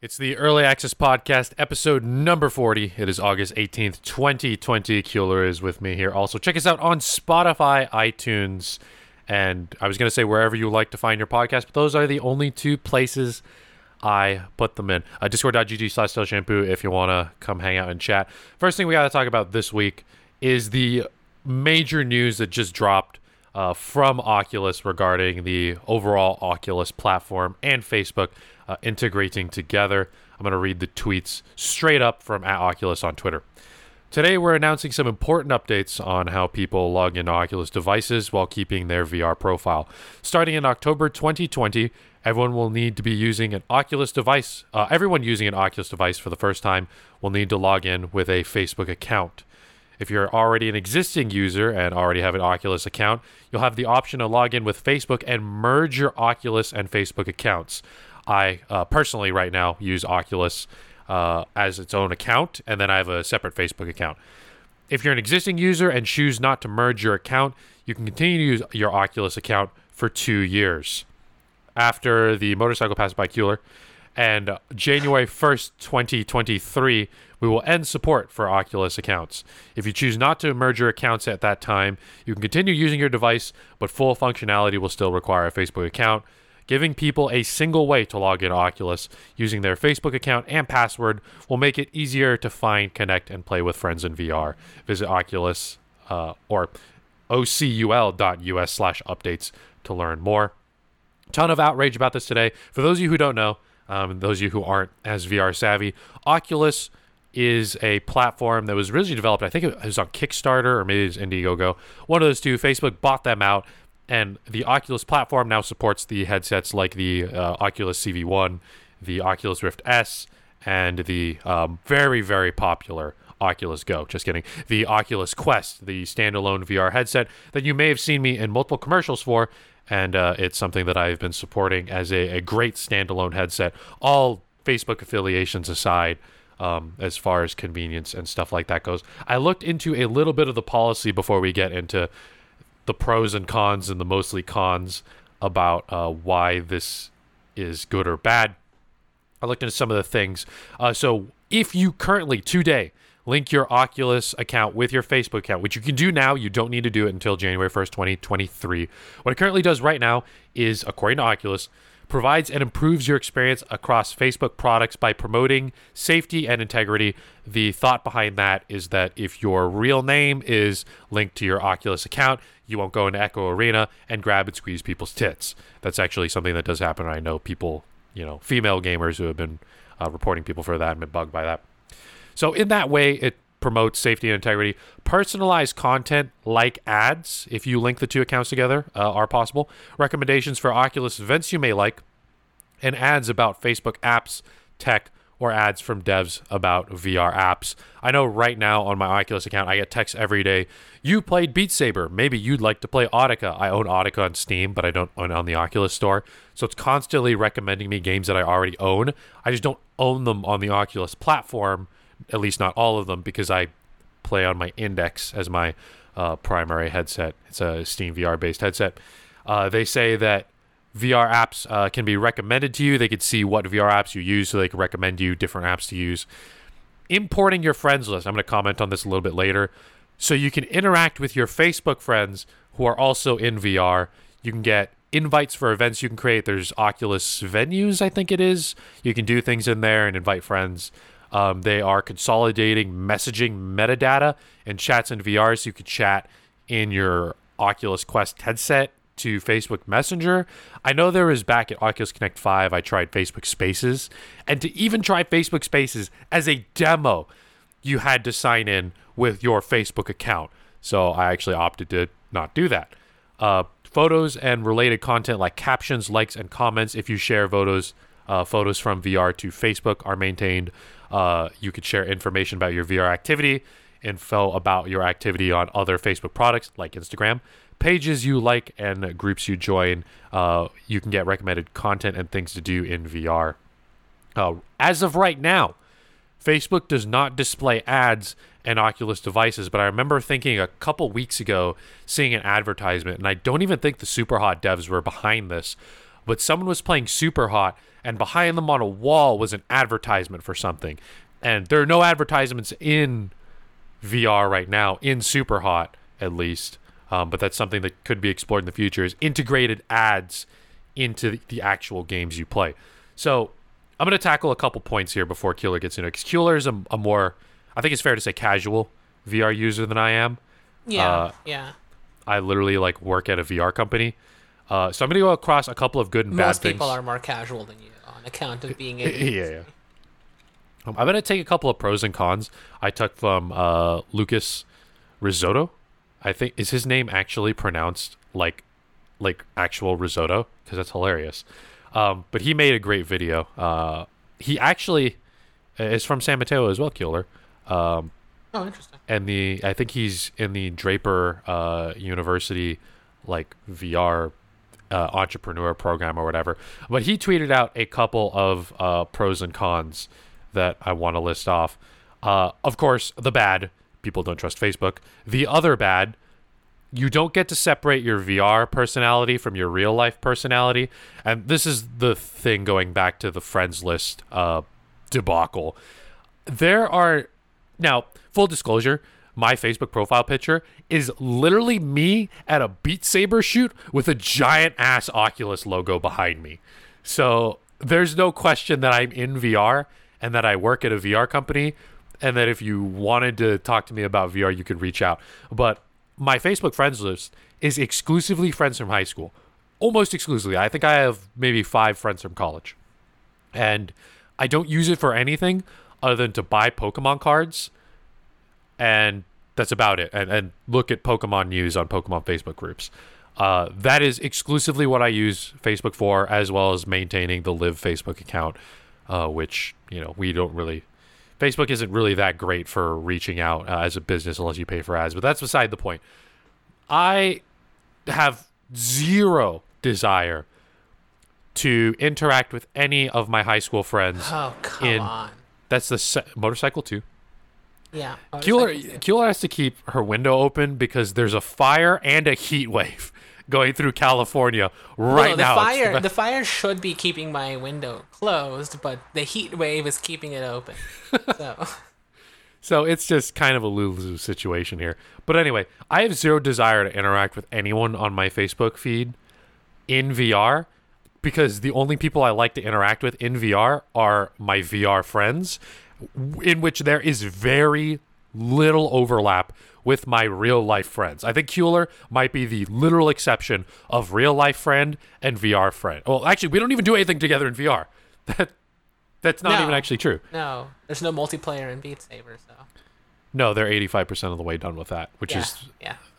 It's the Early Access Podcast, episode number 40. It is August 18th, 2020. Keeler is with me here also. Check us out on Spotify, iTunes, and I was going to say wherever you like to find your podcast, but those are the only two places I put them in. Discord.gg/styleshampoo if you want to come hang out and chat. First thing we got to talk about this week is the major news that just dropped from Oculus regarding the overall Oculus platform and Facebook integrating together. I'm going to read the tweets straight up from @Oculus on Twitter. Today, we're announcing some important updates on how people log into Oculus devices while keeping their VR profile. Starting in October 2020, everyone will need to be using an Oculus device. Everyone using an Oculus device for the first time will need to log in with a Facebook account. If you're already an existing user and already have an Oculus account, you'll have the option to log in with Facebook and merge your Oculus and Facebook accounts. I personally right now use Oculus as its own account, and then I have a separate Facebook account. If you're an existing user and choose not to merge your account, you can continue to use your Oculus account for 2 years. After the motorcycle passed by Keeler, and January 1st, 2023, we will end support for Oculus accounts. If you choose not to merge your accounts at that time, you can continue using your device, but full functionality will still require a Facebook account, giving people a single way to log into Oculus using their Facebook account and password will make it easier to find, connect, and play with friends in VR. Visit Oculus or ocul.us/updates to learn more. Ton of outrage about this today. For those of you who don't know, those of you who aren't as VR savvy, Oculus is a platform that was originally developed, I think it was on Kickstarter or maybe it was Indiegogo. One of those two, Facebook bought them out, and the Oculus platform now supports the headsets like the Oculus CV1, the Oculus Rift S, and the very, very popular Oculus Go. Just kidding. The Oculus Quest, the standalone VR headset that you may have seen me in multiple commercials for, and it's something that I've been supporting as a great standalone headset, all Facebook affiliations aside, as far as convenience and stuff like that goes. I looked into a little bit of the policy before we get into the pros and cons and the mostly cons about why this is good or bad. I looked into some of the things. So if you currently, today, link your Oculus account with your Facebook account, which you can do now. You don't need to do it until January 1st, 2023. What it currently does right now is, according to Oculus, provides and improves your experience across Facebook products by promoting safety and integrity. The thought behind that is that if your real name is linked to your Oculus account, you won't go into Echo Arena and grab and squeeze people's tits. That's actually something that does happen. I know people, female gamers who have been reporting people for that and been bugged by that. So in that way, it promotes safety and integrity. Personalized content like ads, if you link the two accounts together, are possible. Recommendations for Oculus events you may like, and ads about Facebook apps, tech, or ads from devs about VR apps. I know right now on my Oculus account, I get texts every day. You played Beat Saber. Maybe you'd like to play Audica. I own Audica on Steam, but I don't own it on the Oculus store. So it's constantly recommending me games that I already own. I just don't own them on the Oculus platform, at least not all of them, because I play on my Index as my primary headset. It's a Steam VR-based headset. They say that VR apps can be recommended to you. They could see what VR apps you use, so they can recommend you different apps to use. Importing your friends list. I'm going to comment on this a little bit later. So you can interact with your Facebook friends who are also in VR. You can get invites for events you can create. There's Oculus venues, I think it is. You can do things in there and invite friends. They are consolidating messaging metadata and chats in VR, so you could chat in your Oculus Quest headset to Facebook Messenger. I know there was back at Oculus Connect 5, I tried Facebook Spaces. And to even try Facebook Spaces as a demo, you had to sign in with your Facebook account. So I actually opted to not do that. Photos and related content like captions, likes, and comments if you share photos from VR to Facebook are maintained. You could share information about your VR activity, info about your activity on other Facebook products like Instagram, pages you like, and groups you join. You can get recommended content and things to do in VR. As of right now, Facebook does not display ads and Oculus devices, but I remember thinking a couple weeks ago, seeing an advertisement, and I don't even think the Superhot devs were behind this, but someone was playing Superhot, and behind them on a wall was an advertisement for something. And there are no advertisements in VR right now, in Superhot at least, but that's something that could be explored in the future, is integrated ads into the actual games you play. So I'm going to tackle a couple points here before Keeler gets into it, because Keeler is a more, I think it's fair to say, casual VR user than I am. Yeah. I literally like work at a VR company. So I'm going to go across a couple of good and bad things. Most people are more casual than you on account of being in Yeah. I'm going to take a couple of pros and cons I took from Lucas Risotto. I think, is his name actually pronounced like actual risotto? Because that's hilarious. But he made a great video. He actually is from San Mateo as well, Keeler. Oh, interesting. And I think he's in the Draper University like VR entrepreneur program or whatever. But he tweeted out a couple of pros and cons that I want to list off. Of course, the bad, people don't trust Facebook. The other bad, you don't get to separate your VR personality from your real life personality. And this is the thing going back to the friends list debacle. There are, now, full disclosure, my Facebook profile picture is literally me at a Beat Saber shoot with a giant ass Oculus logo behind me. So there's no question that I'm in VR and that I work at a VR company, and that if you wanted to talk to me about VR, you could reach out. But my Facebook friends list is exclusively friends from high school. Almost exclusively. I think I have maybe 5 friends from college. And I don't use it for anything other than to buy Pokemon cards. And that's about it. And look at Pokemon news on Pokemon Facebook groups. That is exclusively what I use Facebook for, as well as maintaining the Live Facebook account, which, you know, we don't really... Facebook isn't really that great for reaching out as a business unless you pay for ads, but that's beside the point. I have zero desire to interact with any of my high school friends. Oh, come on. That's the motorcycle too. Yeah. Keeler has to keep her window open because there's a fire and a heat wave going through California right now. The fire should be keeping my window closed, but the heat wave is keeping it open. So it's just kind of a lose-lose situation here. But anyway, I have zero desire to interact with anyone on my Facebook feed in VR, because the only people I like to interact with in VR are my VR friends, in which there is very little overlap with my real life friends. I think Keeler might be the literal exception of real life friend and VR friend. Well, actually, we don't even do anything together in VR. That's not even actually true. No, there's no multiplayer in Beat Saber, so. No, they're 85% of the way done with that, which has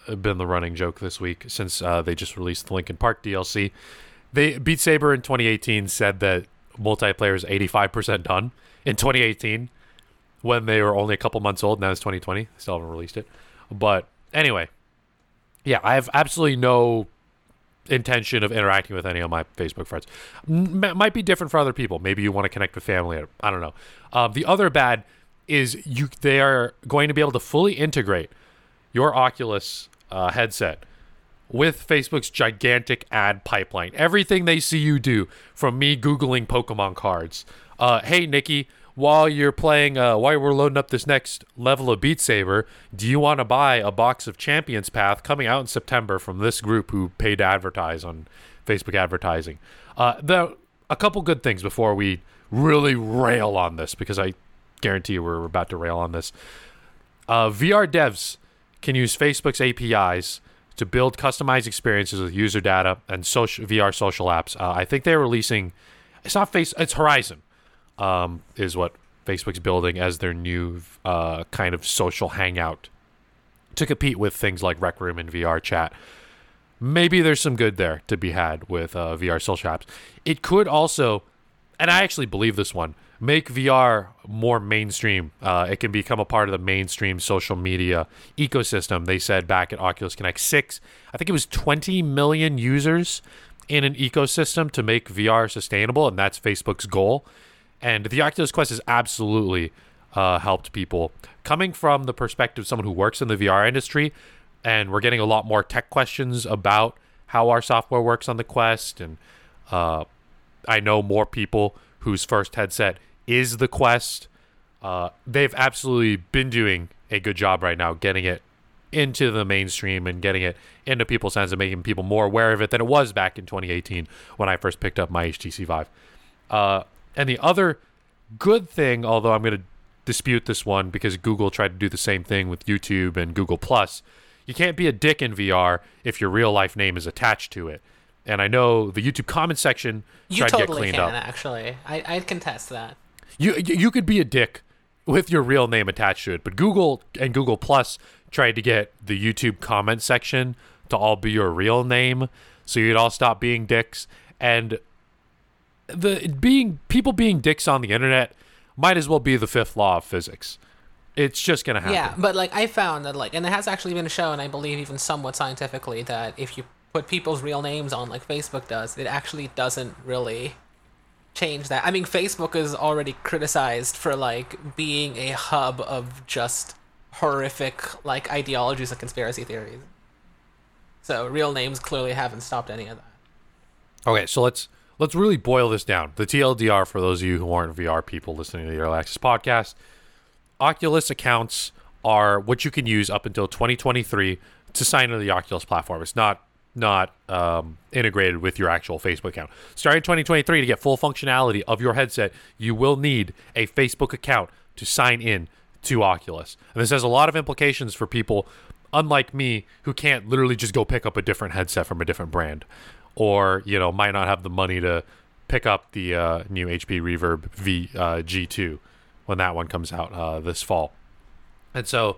been the running joke this week since they just released the Linkin Park DLC. Beat Saber in 2018 said that multiplayer is 85% done in 2018 when they were only a couple months old. Now it's 2020. They still haven't released it. But anyway, yeah, I have absolutely no intention of interacting with any of my Facebook friends. Might be different for other people. Maybe you want to connect with family. I don't know. The other bad is they are going to be able to fully integrate your Oculus headset with Facebook's gigantic ad pipeline. Everything they see you do, from me Googling Pokemon cards. Hey, Nikki, while we're loading up this next level of Beat Saber, do you want to buy a box of Champions Path coming out in September from this group who paid to advertise on Facebook advertising? A couple good things before we really rail on this, because I guarantee you we're about to rail on this. VR devs can use Facebook's APIs to build customized experiences with user data and VR social apps. I think they're releasing... It's Horizon. Is what Facebook's building as their new kind of social hangout to compete with things like Rec Room and VR Chat. Maybe there's some good there to be had with VR social apps. It could also, and I actually believe this one, make VR more mainstream. It can become a part of the mainstream social media ecosystem. They said back at Oculus Connect 6, I think it was 20 million users in an ecosystem to make VR sustainable, and that's Facebook's goal. And the Oculus Quest has absolutely helped people. Coming from the perspective of someone who works in the VR industry, and we're getting a lot more tech questions about how our software works on the Quest and I know more people whose first headset is the Quest. They've absolutely been doing a good job right now getting it into the mainstream and getting it into people's hands and making people more aware of it than it was back in 2018 when I first picked up my HTC Vive. And the other good thing, although I'm going to dispute this one because Google tried to do the same thing with YouTube and Google+, you can't be a dick in VR if your real life name is attached to it. And I know the YouTube comment section tried to get cleaned up. You totally can, actually. I'd contest that. You could be a dick with your real name attached to it, but Google and Google Plus tried to get the YouTube comment section to all be your real name, so you'd all stop being dicks. And people being dicks on the internet might as well be the fifth law of physics. It's just gonna happen. Yeah, but like I found that and it has actually been shown, I believe, even somewhat scientifically, that if you put people's real names on, like Facebook does, it actually doesn't really change that. I mean, Facebook is already criticized for being a hub of just horrific ideologies and conspiracy theories. So real names clearly haven't stopped any of that. Okay, so let's really boil this down. The TLDR for those of you who aren't VR people listening to the Early Access Podcast: Oculus accounts are what you can use up until 2023 to sign into the Oculus platform. It's not integrated with your actual Facebook account. Starting 2023, to get full functionality of your headset, you will need a Facebook account to sign in to Oculus. And this has a lot of implications for people, unlike me, who can't literally just go pick up a different headset from a different brand, or might not have the money to pick up the new HP Reverb G2 when that one comes out this fall. And so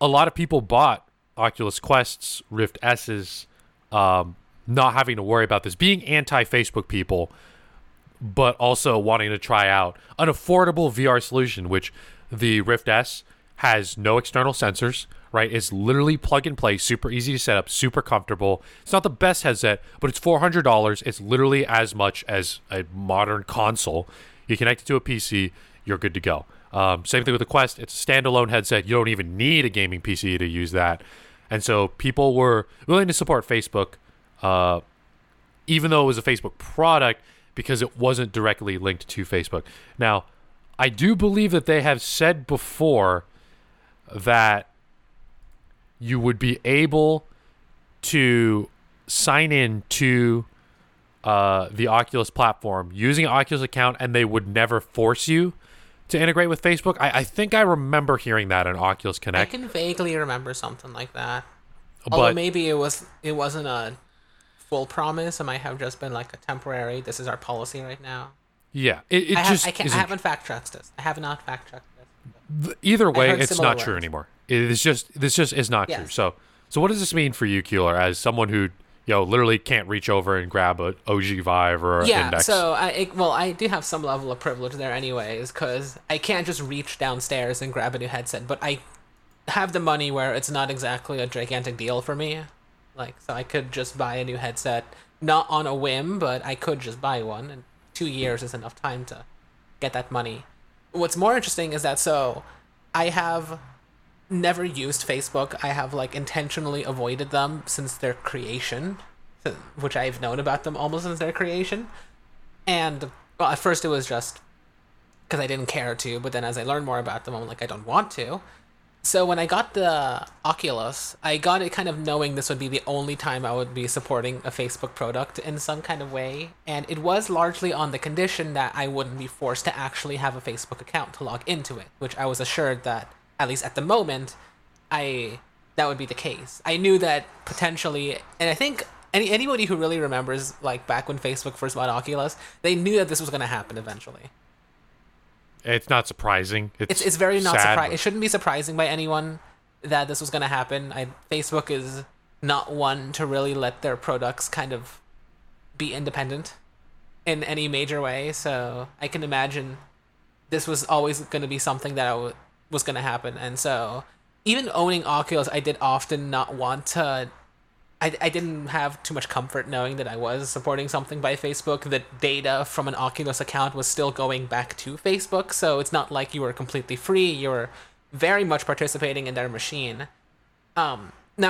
a lot of people bought Oculus Quests, Rift S's, not having to worry about this, being anti-Facebook people, but also wanting to try out an affordable VR solution, which the Rift S has no external sensors, right? It's literally plug and play, super easy to set up, super comfortable. It's not the best headset, but it's $400. It's literally as much as a modern console. You connect it to a PC, you're good to go. Same thing with the Quest. It's a standalone headset. You don't even need a gaming PC to use that. And so people were willing to support Facebook, even though it was a Facebook product, because it wasn't directly linked to Facebook. Now, I do believe that they have said before that you would be able to sign in to the Oculus platform using an Oculus account, and they would never force you to integrate with Facebook. I think I remember hearing that in Oculus Connect. I can vaguely remember something like that. Although maybe it wasn't a full promise. It might have just been a temporary, this is our policy right now. Yeah. I haven't fact-checked this. I have not fact-checked this. Either way, it's not true anymore. This just is not true. So what does this mean for you, Keeler, as someone who literally can't reach over and grab an OG Vive or an Index? Yeah, so I do have some level of privilege there anyways, because I can't just reach downstairs and grab a new headset, but I have the money where it's not exactly a gigantic deal for me. So I could just buy a new headset, not on a whim, but I could just buy one, and 2 years is enough time to get that money. What's more interesting is that, I have never used Facebook. I have intentionally avoided them since their creation, which I've known about them almost since their creation. And at first it was just because I didn't care to, but then as I learned more about them, I'm I don't want to. So when I got the Oculus, I got it kind of knowing this would be the only time I would be supporting a Facebook product in some kind of way. And it was largely on the condition that I wouldn't be forced to actually have a Facebook account to log into it, which I was assured that, at least at the moment, that would be the case. I knew that potentially, and I think anybody who really remembers back when Facebook first bought Oculus, they knew that this was going to happen eventually. It's not surprising. It's very not surprising. It shouldn't be surprising by anyone that this was going to happen. Facebook is not one to really let their products kind of be independent in any major way. So I can imagine this was always going to be something that was going to happen. And so even owning Oculus, I did often not want to. I didn't have too much comfort knowing that I was supporting something by Facebook. The data from an Oculus account was still going back to Facebook, so it's not like you were completely free. You were very much participating in their machine. Now,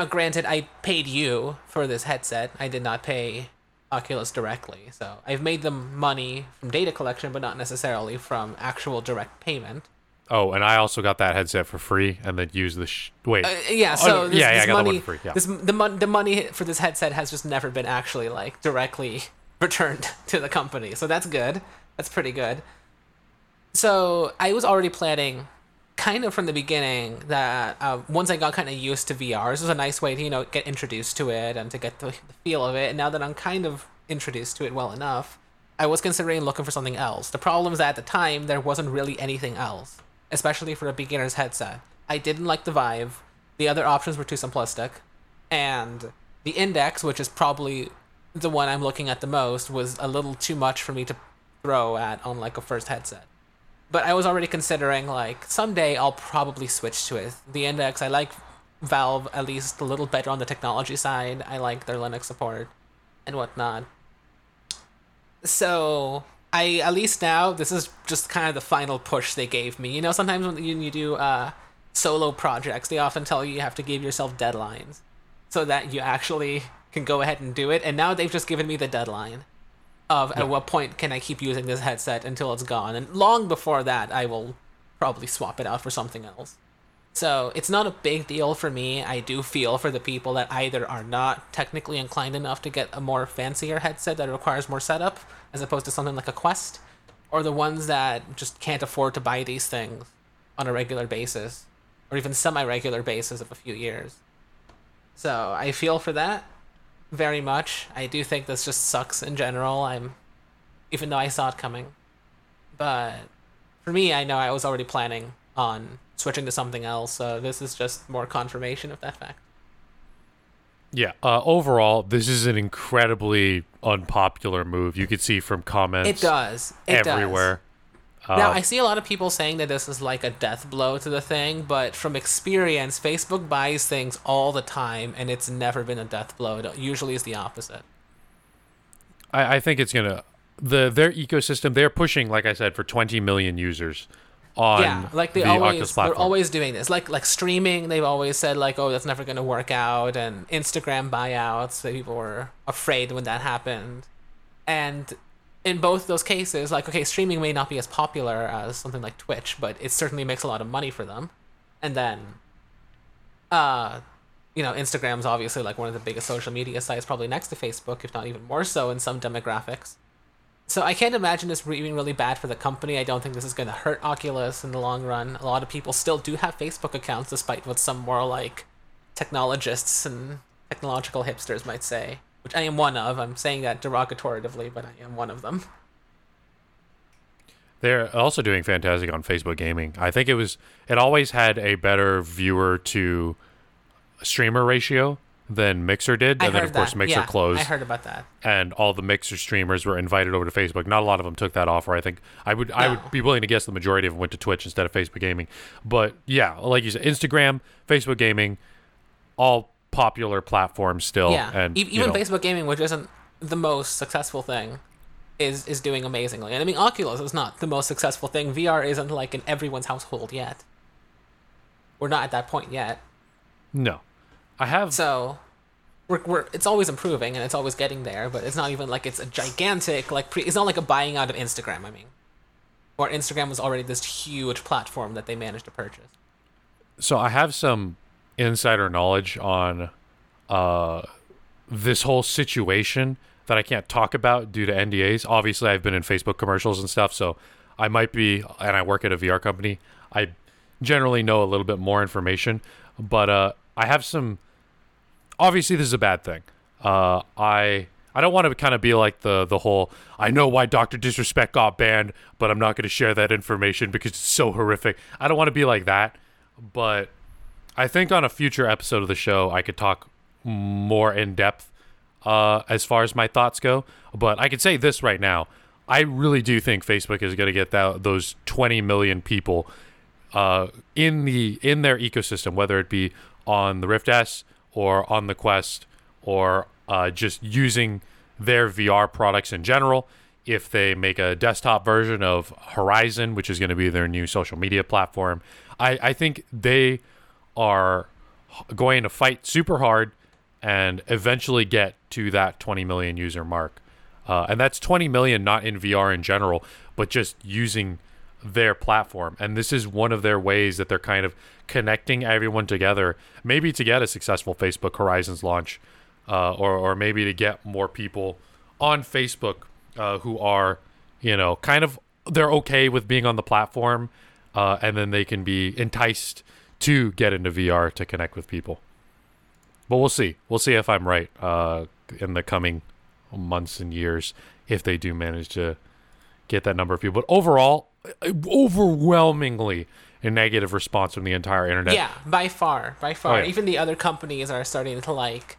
granted, I paid you for this headset. I did not pay Oculus directly. So I've made them money from data collection, but not necessarily from actual direct payment. Oh, and I also got that headset for free, and then used the wait. Yeah, so this, yeah, this I got money, that one for free. Yeah. The money for this headset has just never been actually like directly returned to the company, so that's good. That's pretty good. So I was already planning, kind of from the beginning, that once I got kind of used to VR, this was a nice way to get introduced to it and to get the feel of it. And now that I'm kind of introduced to it well enough, I was considering looking for something else. The problem is that at the time there wasn't really anything else, especially for a beginner's headset. I didn't like the Vive. The other options were too simplistic. And the Index, which is probably the one I'm looking at the most, was a little too much for me to throw at on like a first headset. But I was already considering, like, someday I'll probably switch to it. The Index, I like Valve at least a little better on the technology side. I like their Linux support and whatnot. So I, at least now, this is just kind of the final push they gave me. You know, sometimes when you do solo projects, they often tell you have to give yourself deadlines so that you actually can go ahead and do it. And now they've just given me the deadline of at what point can I keep using this headset until it's gone. And long before that, I will probably swap it out for something else. So it's not a big deal for me. I do feel for the people that either are not technically inclined enough to get a more fancier headset that requires more setup, as opposed to something like a Quest, or the ones that just can't afford to buy these things on a regular basis, or even semi-regular basis of a few years. So I feel for that very much. I do think this just sucks in general, even though I saw it coming. But for me, I know I was already planning on switching to something else, so this is just more confirmation of that fact. Yeah, overall, this is an incredibly unpopular move. You could see from comments everywhere. Now, I see a lot of people saying that this is like a death blow to the thing, but from experience, Facebook buys things all the time, and it's never been a death blow. It usually is the opposite. I think it's going to... Their ecosystem, they're pushing, like I said, for 20 million users. They're always doing this, like streaming. They've always said like, oh, that's never going to work out, and Instagram buyouts. So people were afraid when that happened, and in both those cases, like, okay, streaming may not be as popular as something like Twitch, but it certainly makes a lot of money for them. And then, Instagram's obviously like one of the biggest social media sites, probably next to Facebook, if not even more so in some demographics. So I can't imagine this being really bad for the company. I don't think this is going to hurt Oculus in the long run. A lot of people still do have Facebook accounts, despite what some more like technologists and technological hipsters might say, which I am one of. I'm saying that derogatorily, but I am one of them. They're also doing fantastic on Facebook Gaming. I think it always had a better viewer to streamer ratio than Mixer did, and then of course Mixer closed. I heard about that. And all the Mixer streamers were invited over to Facebook. Not a lot of them took that offer. I think I would be willing to guess the majority of them went to Twitch instead of Facebook Gaming. But yeah, like you said, Instagram, Facebook Gaming, all popular platforms still. Yeah, and even Facebook Gaming, which isn't the most successful thing, is doing amazingly. And I mean, Oculus is not the most successful thing. VR isn't like in everyone's household yet. We're not at that point yet. No. So it's always improving and it's always getting there, but it's not even like it's a gigantic it's not like a buying out of Instagram. I mean, or Instagram was already this huge platform that they managed to purchase. So I have some insider knowledge on this whole situation that I can't talk about due to NDAs. Obviously, I've been in Facebook commercials and stuff, so I might be, and I work at a VR company. I generally know a little bit more information, but I have some. Obviously, this is a bad thing. I don't want to kind of be like the whole, I know why Dr. Disrespect got banned, but I'm not going to share that information because it's so horrific. I don't want to be like that, but I think on a future episode of the show, I could talk more in depth as far as my thoughts go. But I could say this right now. I really do think Facebook is going to get those 20 million people in their ecosystem, whether it be on the Rift S or on the Quest, or just using their VR products in general. If they make a desktop version of Horizon, which is going to be their new social media platform, I think they are going to fight super hard and eventually get to that 20 million user mark. And that's 20 million, not in VR in general, but just using their platform. And this is one of their ways that they're kind of connecting everyone together, maybe to get a successful Facebook Horizons launch, or maybe to get more people on Facebook who are, you know, kind of, they're okay with being on the platform, and then they can be enticed to get into VR to connect with people. But we'll see. We'll see if I'm right in the coming months and years if they do manage to get that number of people. But overall, overwhelmingly a negative response from the entire internet. Yeah, by far. Oh, yeah. Even the other companies are starting to, like,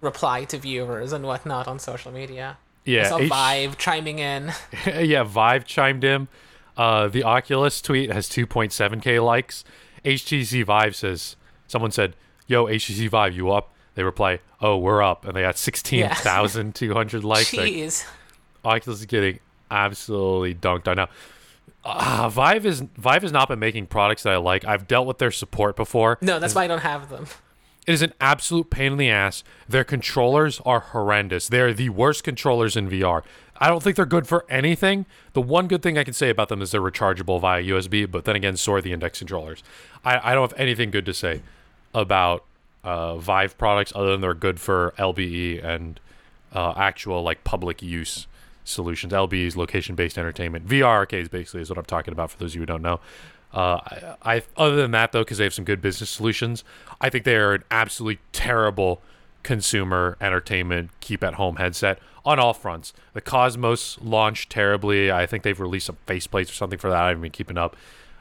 reply to viewers and whatnot on social media. Yeah, I saw Vive chiming in. Yeah, Vive chimed in. The Oculus tweet has 2.7k likes. HTC Vive says, someone said, "Yo, HTC Vive, you up?" They reply, "Oh, we're up," and they got 16,200 likes. Jeez. Like, Oculus is getting absolutely dunked on now. Vive has not been making products that I like. I've dealt with their support before. No, that's why I don't have them. It is an absolute pain in the ass. Their controllers are horrendous. They are the worst controllers in VR. I don't think they're good for anything. The one good thing I can say about them is they're rechargeable via USB, but then again, so are the Index controllers. I don't have anything good to say about Vive products other than they're good for LBE and actual, like, public use solutions. LBE is location-based entertainment. VR arcades, basically, is what I'm talking about for those of you who don't know. I other than that, though, because they have some good business solutions, I think they are an absolutely terrible consumer entertainment keep-at-home headset on all fronts. The Cosmos launched terribly. I think they've released some faceplates or something for that. I haven't been keeping up.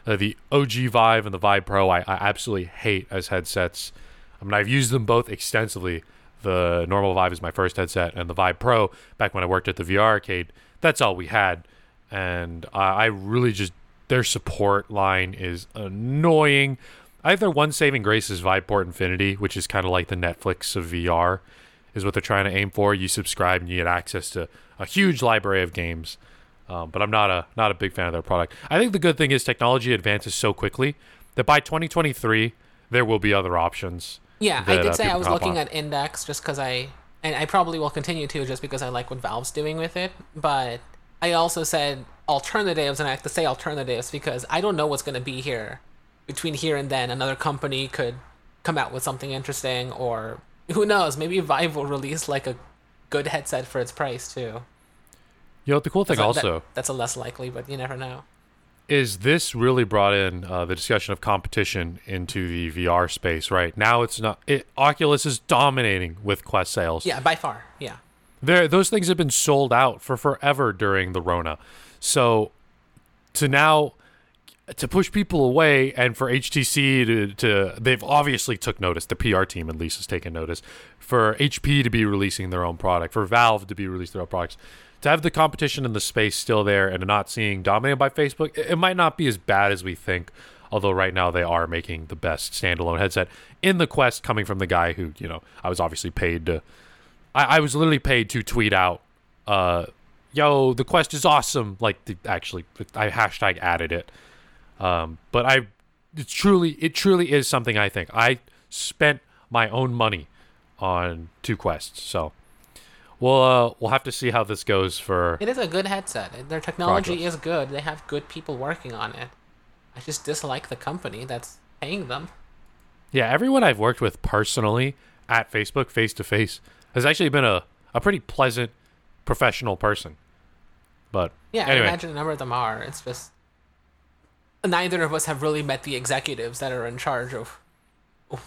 The OG Vive and the Vive Pro, I absolutely hate as headsets. I mean, I've used them both extensively. The normal Vive is my first headset, and the Vive Pro, back when I worked at the VR arcade, that's all we had. And I really just... Their support line is annoying. I think their one saving grace is Viveport Infinity, which is kind of like the Netflix of VR, is what they're trying to aim for. You subscribe and you get access to a huge library of games. But I'm not a big fan of their product. I think the good thing is technology advances so quickly that by 2023 there will be other options. Yeah, I did say I was looking at Index just because I probably will continue to just because I like what Valve's doing with it. But I also said alternatives, and I have to say alternatives because I don't know what's going to be here. Between here and then, another company could come out with something interesting, or who knows, maybe Vive will release like a good headset for its price too. You know, the cool thing also... That's a less likely, but you never know. Is this really brought in the discussion of competition into the VR space, right? Now it's not... Oculus is dominating with Quest sales. Yeah, by far, yeah. Those things have been sold out for forever during the Rona. So to now, to push people away, and for HTC to they've obviously took notice, the PR team at least has taken notice, for HP to be releasing their own product, for Valve to be releasing their own products, to have the competition in the space still there and not seeing dominated by Facebook, it might not be as bad as we think, although right now they are making the best standalone headset in the Quest, coming from the guy who, you know, I was obviously paid to... I was literally paid to tweet out, yo, the Quest is awesome. Like, actually, I hashtag added it. But it truly is something I think. I spent my own money on two Quests. So we'll have to see how this goes for... It is a good headset. Their technology is good. They have good people working on it. I just dislike the company that's paying them. Yeah, everyone I've worked with personally at Facebook, face-to-face, has actually been a pretty pleasant, professional person. But yeah, anyway. I imagine a number of them are. It's just neither of us have really met the executives that are in charge of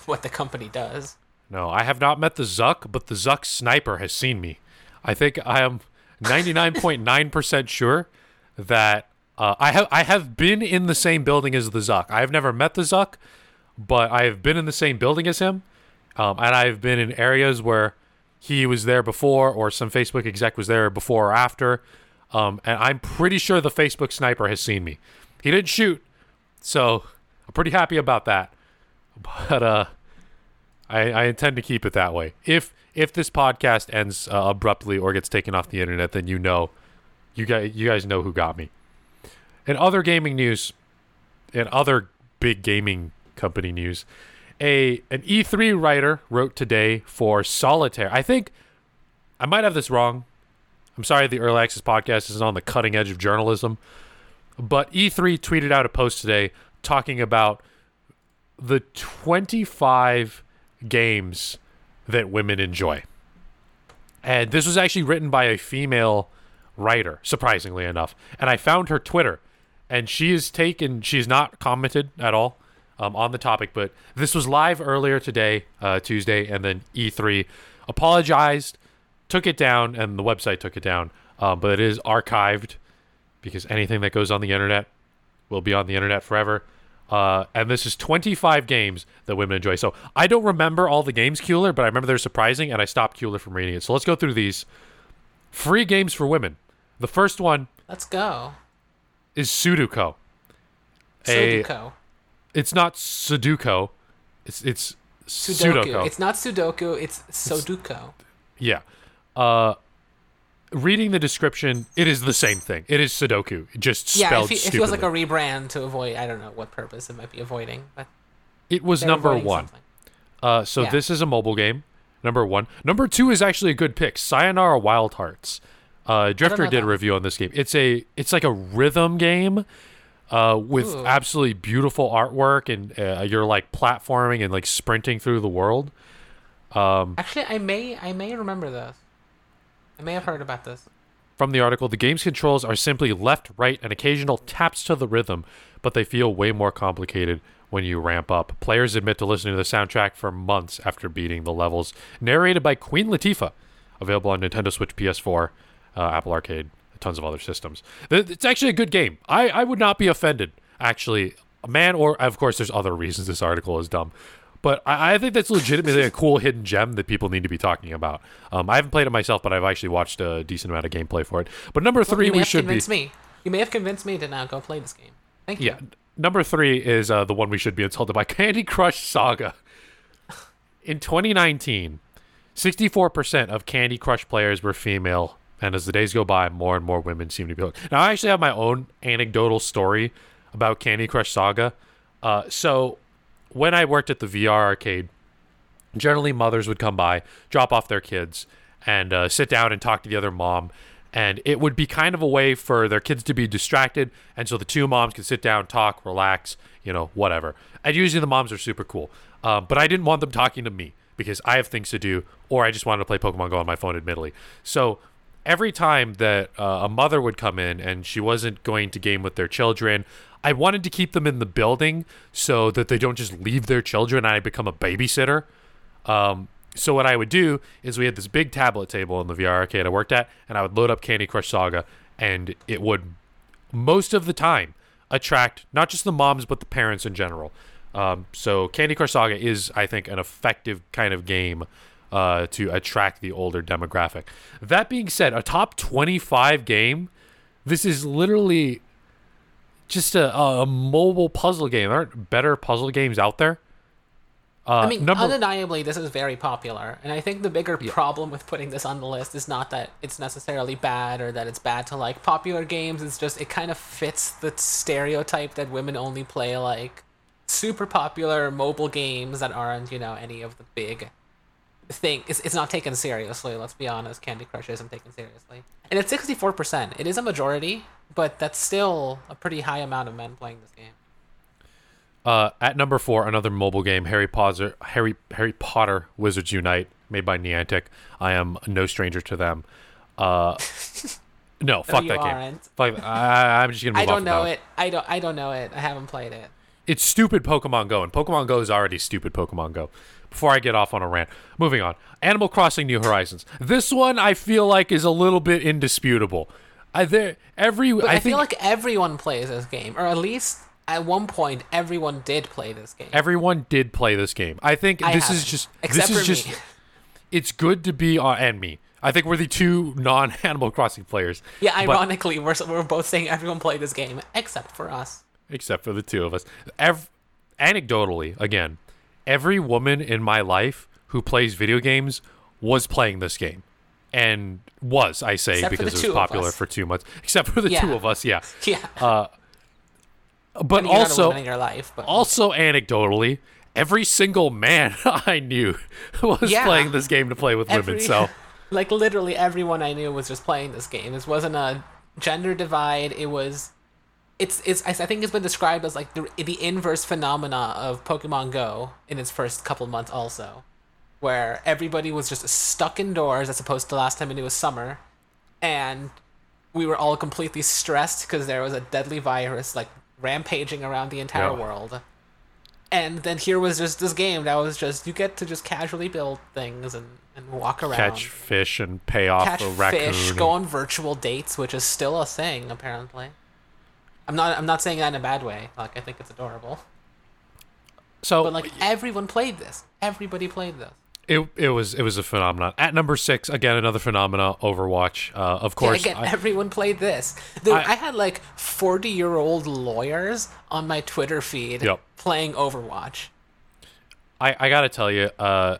what the company does. No, I have not met the Zuck, but the Zuck sniper has seen me. I think I am 99.9% sure that I have been in the same building as the Zuck. I have never met the Zuck, but I have been in the same building as him. And I've been in areas where he was there before, or some Facebook exec was there before or after. And I'm pretty sure the Facebook sniper has seen me. He didn't shoot, so I'm pretty happy about that. But I intend to keep it that way. If this podcast ends abruptly or gets taken off the internet, then you know, you guys know who got me. In other gaming news, in other big gaming company news, An E3 writer wrote today for Solitaire. I think I might have this wrong. I'm sorry the Early Access Podcast is on the cutting edge of journalism, but E3 tweeted out a post today talking about the 25 games that women enjoy. And this was actually written by a female writer, surprisingly enough. And I found her Twitter, and she's not commented at all on the topic, but this was live earlier today, Tuesday, and then E3 apologized, took it down, and the website took it down. But it is archived, because anything that goes on the internet will be on the internet forever. And this is 25 games that women enjoy. So I don't remember all the games, Kuehler, but I remember they're surprising, and I stopped Kuehler from reading it. So let's go through these. Free games for women. The first one. Let's go. Is Sudoku. Sudoku. It's not Sudoku. It's Sudoku. Sudoku. It's not Sudoku. It's Sudoku. Yeah. Reading the description, it is the same thing. It is Sudoku, just spelled stupidly. Yeah, it feels like a rebrand to avoid, I don't know what purpose it might be avoiding. But it was number one. This is a mobile game, number one. Number two is actually a good pick, Sayonara Wild Hearts. Drifter did a review on this game. It's like a rhythm game with absolutely beautiful artwork, and you're like platforming and like sprinting through the world. Actually, I may remember this. I may have heard about this. From the article, the game's controls are simply left, right, and occasional taps to the rhythm, but they feel way more complicated when you ramp up. Players admit to listening to the soundtrack for months after beating the levels. Narrated by Queen Latifah. Available on Nintendo Switch, PS4, Apple Arcade, tons of other systems. It's actually a good game. I would not be offended, actually. Of course, there's other reasons this article is dumb. But I think that's legitimately a cool hidden gem that people need to be talking about. I haven't played it myself, but I've actually watched a decent amount of gameplay for it. But number three, You may have convinced me to now go play this game. Thank you. Yeah, number three is the one we should be insulted by, Candy Crush Saga. In 2019, 64% of Candy Crush players were female, and as the days go by, more and more women seem to be hooked. Now, I actually have my own anecdotal story about Candy Crush Saga. When I worked at the VR arcade, generally mothers would come by, drop off their kids, and sit down and talk to the other mom. And it would be kind of a way for their kids to be distracted. And so the two moms could sit down, talk, relax, whatever. And usually the moms are super cool. But I didn't want them talking to me because I have things to do, or I just wanted to play Pokemon Go on my phone, admittedly. So every time that a mother would come in and she wasn't going to game with their children, I wanted to keep them in the building so that they don't just leave their children and I become a babysitter. So what I would do is we had this big tablet table in the VR arcade I worked at, and I would load up Candy Crush Saga, and it would, most of the time, attract not just the moms but the parents in general. So Candy Crush Saga is, I think, an effective kind of game to attract the older demographic. That being said, a top 25 game, this is literally just a mobile puzzle game. There aren't better puzzle games out there. Undeniably, this is very popular. And I think the bigger problem with putting this on the list is not that it's necessarily bad or that it's bad to like popular games. It's just it kind of fits the stereotype that women only play like super popular mobile games that aren't, any of the big thing. It's not taken seriously, let's be honest. Candy Crush isn't taken seriously. And it's 64%. It is a majority, but that's still a pretty high amount of men playing this game. At number four, another mobile game, Harry Potter Wizards Unite, made by Niantic. I am no stranger to them. No, fuck that aren't. Game. Fuck, I'm just going to move on. I don't know it. I haven't played it. It's stupid Pokemon Go, and Pokemon Go is already stupid Pokemon Go. Before I get off on a rant. Moving on. Animal Crossing New Horizons. This one I feel like is a little bit indisputable. I feel like everyone plays this game, or at least at one point everyone did play this game. I think it's good to be on, and me. I think we're the two non-Animal Crossing players. Yeah, ironically, we're both saying everyone played this game except for us. Except for the two of us. Anecdotally, again, every woman in my life who plays video games was playing this game. And was, I say, except because it was popular for 2 months. Except for the two of us, yeah. Yeah. But also, in your life, but also anecdotally, every single man I knew was playing this game to play with women. So Like, literally everyone I knew was just playing this game. This wasn't a gender divide. It was... It's I think it's been described as, like, the inverse phenomena of Pokemon Go in its first couple months also, where everybody was just stuck indoors as opposed to last time it was summer, and we were all completely stressed because there was a deadly virus, like, rampaging around the entire world. And then here was just this game that was just, you get to just casually build things and walk around. Catch fish and pay off a raccoon. Catch fish, go on virtual dates, which is still a thing, apparently. I'm not saying that in a bad way. Like, I think it's adorable. So, but like, everyone played this. Everybody played this. It was a phenomenon. At number 6, again, another phenomena, Overwatch. Of course, yeah, again, everyone played this. Dude, I had like 40-year-old lawyers on my Twitter feed playing Overwatch. I gotta tell you, I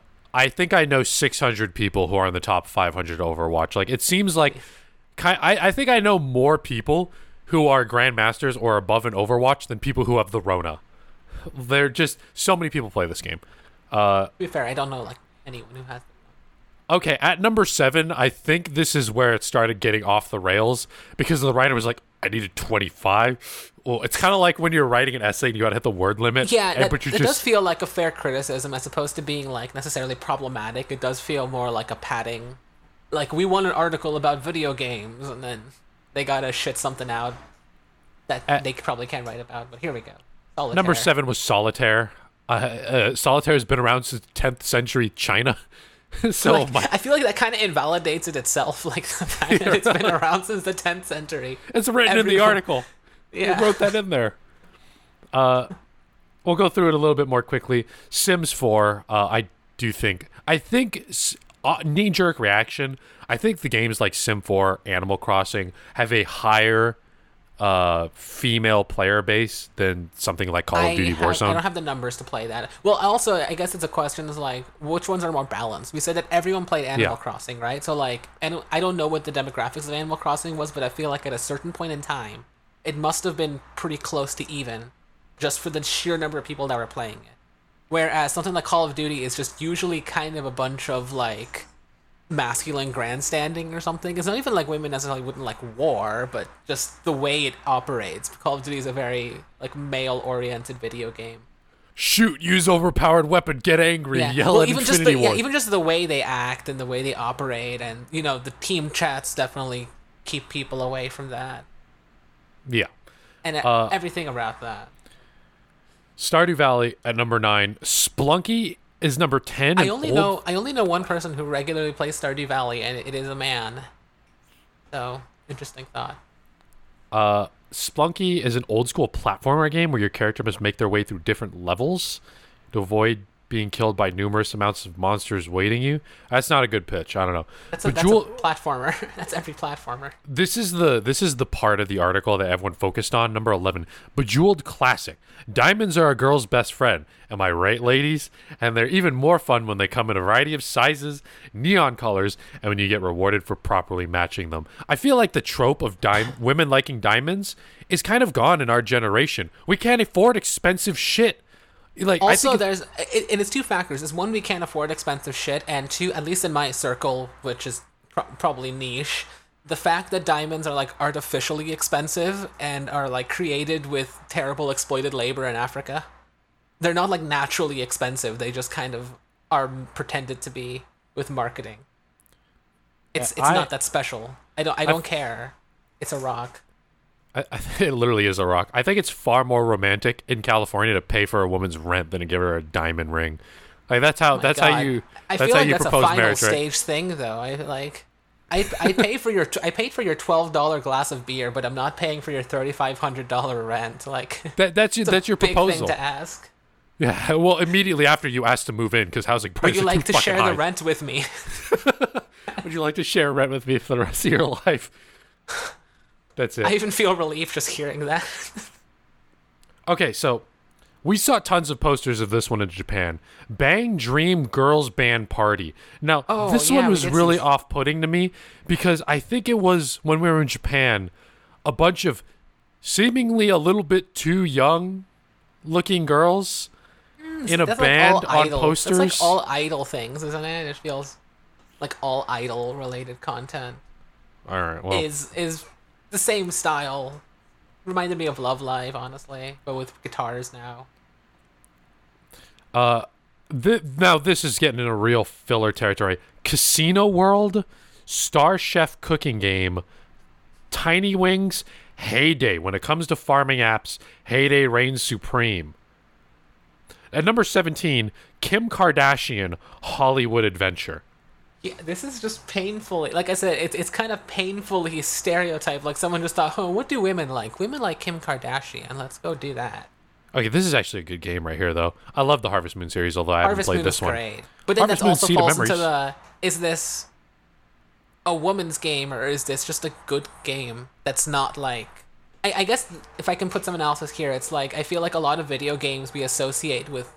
think I know 600 people who are in the top 500 Overwatch. Like, it seems like I think I know more people who are grandmasters or above in Overwatch than people who have the Rona. They're just so many people play this game. To be fair, I don't know like anyone who has. Okay, at number 7, I think this is where it started getting off the rails because the writer was like, "I needed 25." Well, it's kind of like when you're writing an essay and you got to hit the word limit. Yeah, it does feel like a fair criticism as opposed to being like necessarily problematic. It does feel more like a padding. Like, we want an article about video games, and then they gotta shit something out that they probably can't write about. But here we go. Solitaire. Number 7 was Solitaire. Solitaire has been around since 10th century China. So like, I feel like that kind of invalidates it itself, like the fact that it's been around since the 10th century. It's written in the article. Yeah. We wrote that in there. We'll go through it a little bit more quickly. Sims 4, I think knee-jerk reaction, I think the games like Sim 4, Animal Crossing have a higher female player base than something like Call of Duty Warzone. I don't have the numbers to play that. Well, also, I guess it's a question is like, which ones are more balanced? We said that everyone played Animal Crossing, right? So like, and I don't know what the demographics of Animal Crossing was, but I feel like at a certain point in time, it must have been pretty close to even, just for the sheer number of people that were playing it. Whereas something like Call of Duty is just usually kind of a bunch of like masculine grandstanding or something. It's not even like women necessarily wouldn't like war, but just the way it operates. Call of Duty is a very like male-oriented video game. Shoot, use overpowered weapon, get angry, yell at Infinity War. Yeah, even just the way they act and the way they operate, and you know, the team chats definitely keep people away from that. Yeah, and everything around that. Stardew Valley at number 9. Spelunky is number 10. I only know one person who regularly plays Stardew Valley, and it is a man. So, interesting thought. Spelunky is an old school platformer game where your character must make their way through different levels to avoid being killed by numerous amounts of monsters waiting you. That's not a good pitch. I don't know. That's a platformer. That's every platformer. This is the part of the article that everyone focused on. Number 11, Bejeweled Classic. Diamonds are a girl's best friend. Am I right, ladies? And they're even more fun when they come in a variety of sizes, neon colors, and when you get rewarded for properly matching them. I feel like the trope of women liking diamonds is kind of gone in our generation. We can't afford expensive shit. Like, also, it's two factors. It's one, we can't afford expensive shit, and two, at least in my circle, which is probably niche, the fact that diamonds are like artificially expensive and are like created with terrible exploited labor in Africa. They're not like naturally expensive. They just kind of are pretended to be with marketing. It's not that special. I don't care. It's a rock. I think it literally is a rock. I think it's far more romantic in California to pay for a woman's rent than to give her a diamond ring. Like, that's how you propose marriage. I feel like that's a final stage thing, though. I pay for your $12 glass of beer, but I'm not paying for your $3,500 rent. Like, that's your proposal. Big thing to ask. Yeah. Well, immediately after you ask to move in because housing prices are too fucking high. Would you like to share the rent with me? Would you like to share rent with me for the rest of your life? That's it. I even feel relief just hearing that. Okay, so we saw tons of posters of this one in Japan. Bang Dream Girls Band Party. Now, this one was really off-putting to me because I think it was, when we were in Japan, a bunch of seemingly a little bit too young-looking girls in a band on posters. That's like all idol things, isn't it? It feels... like all idol related content. All right, well, is the same style. Reminded me of Love Live, honestly, but with guitars now. Now this is getting into real filler territory. Casino World, Star Chef Cooking Game, Tiny Wings, Hay Day. When it comes to farming apps, Hay Day reigns supreme. At number 17, Kim Kardashian, Hollywood Adventure. Yeah, this is just painfully, like I said, it's kind of painfully stereotyped. Like someone just thought, oh, what do women like? Women like Kim Kardashian. Let's go do that. Okay, this is actually a good game right here, though. I love the Harvest Moon series, although I haven't played this one. Great. But then that also falls into the, is this a woman's game or is this just a good game that's not like... I guess if I can put some analysis here, it's like I feel like a lot of video games we associate with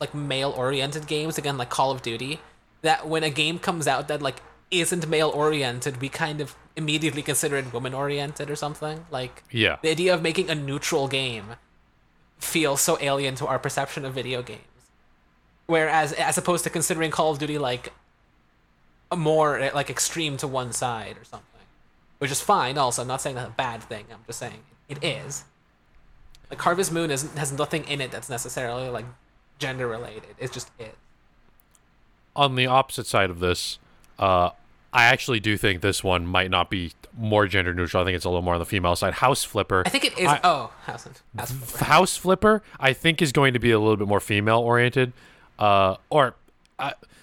like male-oriented games, again, like Call of Duty, that when a game comes out that like isn't male-oriented, we kind of immediately consider it woman-oriented or something. Like, yeah, the idea of making a neutral game feels so alien to our perception of video games. Whereas, as opposed to considering Call of Duty like a more like extreme to one side or something. Which is fine, also. I'm not saying that's a bad thing. I'm just saying it is. Like, Harvest Moon has nothing in it that's necessarily, like, gender-related. It's just it. On the opposite side of this, I actually do think this one might not be more gender-neutral. I think it's a little more on the female side. House Flipper. I think it is. House Flipper, I think, is going to be a little bit more female-oriented.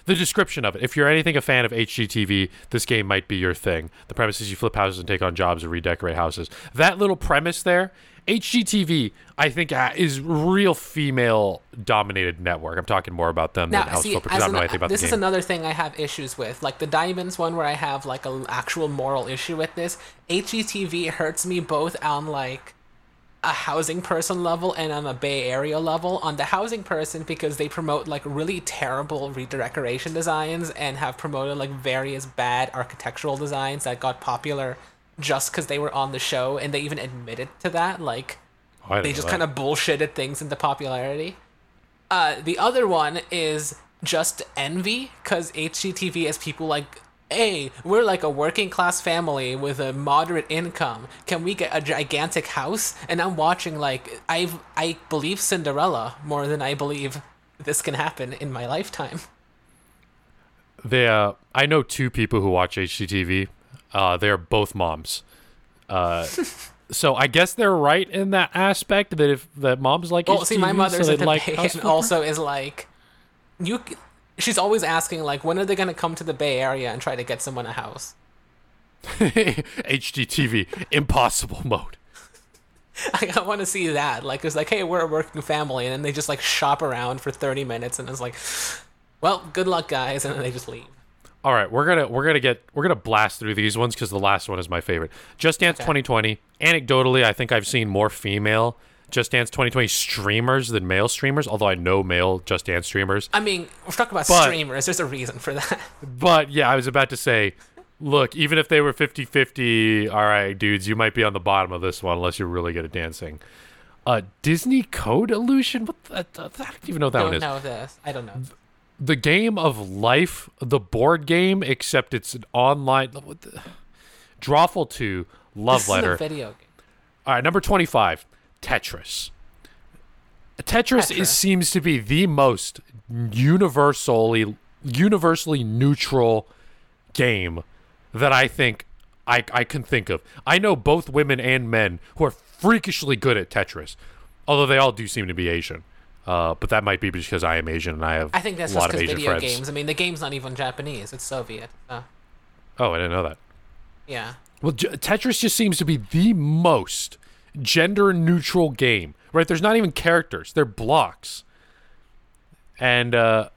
The description of it. If you're anything a fan of HGTV, this game might be your thing. The premise is you flip houses and take on jobs or redecorate houses. That little premise there, HGTV, I think, is real female-dominated network. I'm talking more about them than House Flipper because I don't know anything about the game. This is another thing I have issues with. Like the Diamonds one where I have like an actual moral issue with this. HGTV hurts me both on like a housing person level and on a Bay Area level. On the housing person, because they promote like really terrible redecoration designs and have promoted like various bad architectural designs that got popular just because they were on the show, and they even admitted to that. Like they just kind of bullshitted things into popularity. The other one is just envy, because HGTV has people like, hey, we're like a working class family with a moderate income. Can we get a gigantic house? And I'm watching like, I believe Cinderella more than I believe this can happen in my lifetime. I know two people who watch HGTV. They're both moms. So I guess they're right in that aspect that if that moms like HGTV. Well, see, my mother's so like House Flipper also is like, you... She's always asking, like, when are they going to come to the Bay Area and try to get someone a house? HGTV, impossible mode. I want to see that. Like, it's like, hey, we're a working family. And then they just, like, shop around for 30 minutes. And it's like, well, good luck, guys. And then they just leave. All right, we're gonna blast through these ones because the last one is my favorite. Just Dance 2020. Anecdotally, I think I've seen more female Just Dance 2020 streamers than male streamers, although I know male Just Dance streamers. I mean, we're talking about streamers. There's a reason for that. But, yeah, I was about to say, look, even if they were 50-50, all right, dudes, you might be on the bottom of this one unless you're really good at dancing. Disney Code Illusion? I don't even know what that one is. I don't know this. I don't know. The Game of Life, the board game, except it's an online... Drawful 2, Love Letter. This is a video game. All right, number 25. Tetris. Tetris seems to be the most universally neutral game that I think I can think of. I know both women and men who are freakishly good at Tetris, although they all do seem to be Asian. But that might be because I am Asian and I have a lot of Asian friends. I think that's just video games. I mean, the game's not even Japanese. It's Soviet. Oh, I didn't know that. Yeah. Well, Tetris just seems to be the most gender-neutral game, right? There's not even characters. They're blocks. And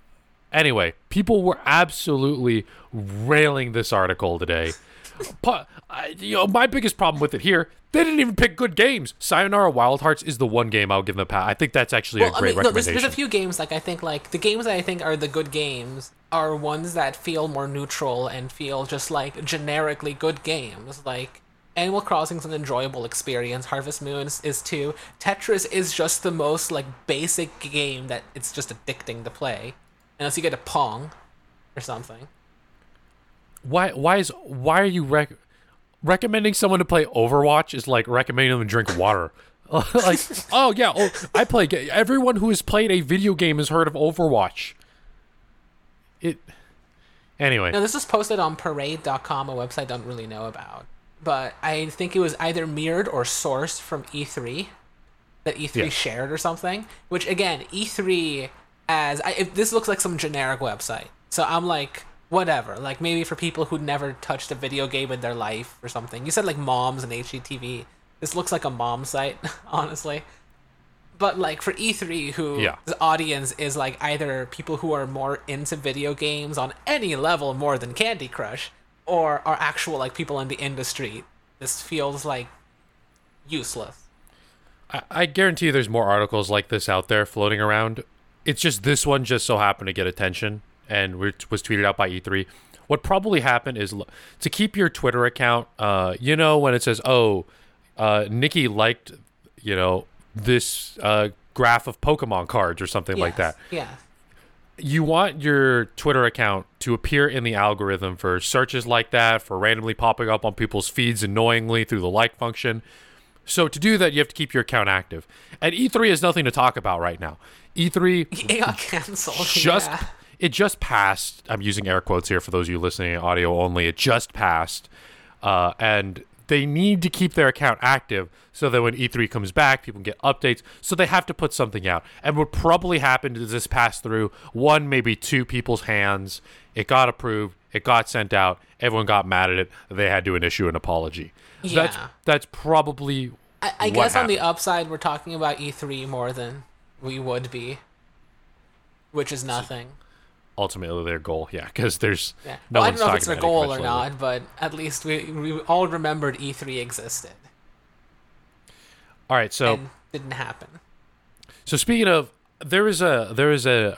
anyway, people were absolutely railing this article today. My biggest problem with it here, they didn't even pick good games. Sayonara Wild Hearts is the one game I'll give them a pass. I think that's actually a great recommendation. There's a few games, like I think, like the games that I think are the good games are ones that feel more neutral and feel just like generically good games, like Animal Crossing's an enjoyable experience. Harvest Moon is too. Tetris is just the most like basic game that it's just addicting to play, unless you get a Pong or something. Why are you recommending someone to play Overwatch is like recommending them to drink water. Like, oh yeah, I play. Everyone who has played a video game has heard of Overwatch. Anyway. Now, this is posted on Parade.com, a website I don't really know about, but I think it was either mirrored or sourced from E3, that E3 shared or something. Which again, E3 if this looks like some generic website, so I'm like, whatever. Like maybe for people who never touched a video game in their life or something. You said like moms and HGTV. This looks like a mom site, honestly. But like for E3, the audience is like either people who are more into video games on any level more than Candy Crush, or are actual like people in the industry. This feels like useless. I guarantee you there's more articles like this out there floating around. It's just this one just so happened to get attention and was tweeted out by E3. What probably happened is to keep your Twitter account, when it says, Nikki liked, this graph of Pokemon cards or something like that. Yeah. You want your Twitter account to appear in the algorithm for searches like that, for randomly popping up on people's feeds annoyingly through the like function. So to do that, you have to keep your account active. And E3 is nothing to talk about right now. E3 got canceled. It just passed. I'm using air quotes here for those of you listening audio only. It just passed. And they need to keep their account active so that when E3 comes back, people can get updates. So they have to put something out. And what probably happened is this passed through one, maybe two people's hands. It got approved. It got sent out. Everyone got mad at it. They had to issue an apology. Yeah. That's probably I guess happened. On the upside, we're talking about E3 more than we would be, which is nothing. So ultimately their goal, because there's no one's talking about it. I don't know if it's their goal or not, but at least we all remembered E3 existed. All right, so and didn't happen. So speaking of, there is a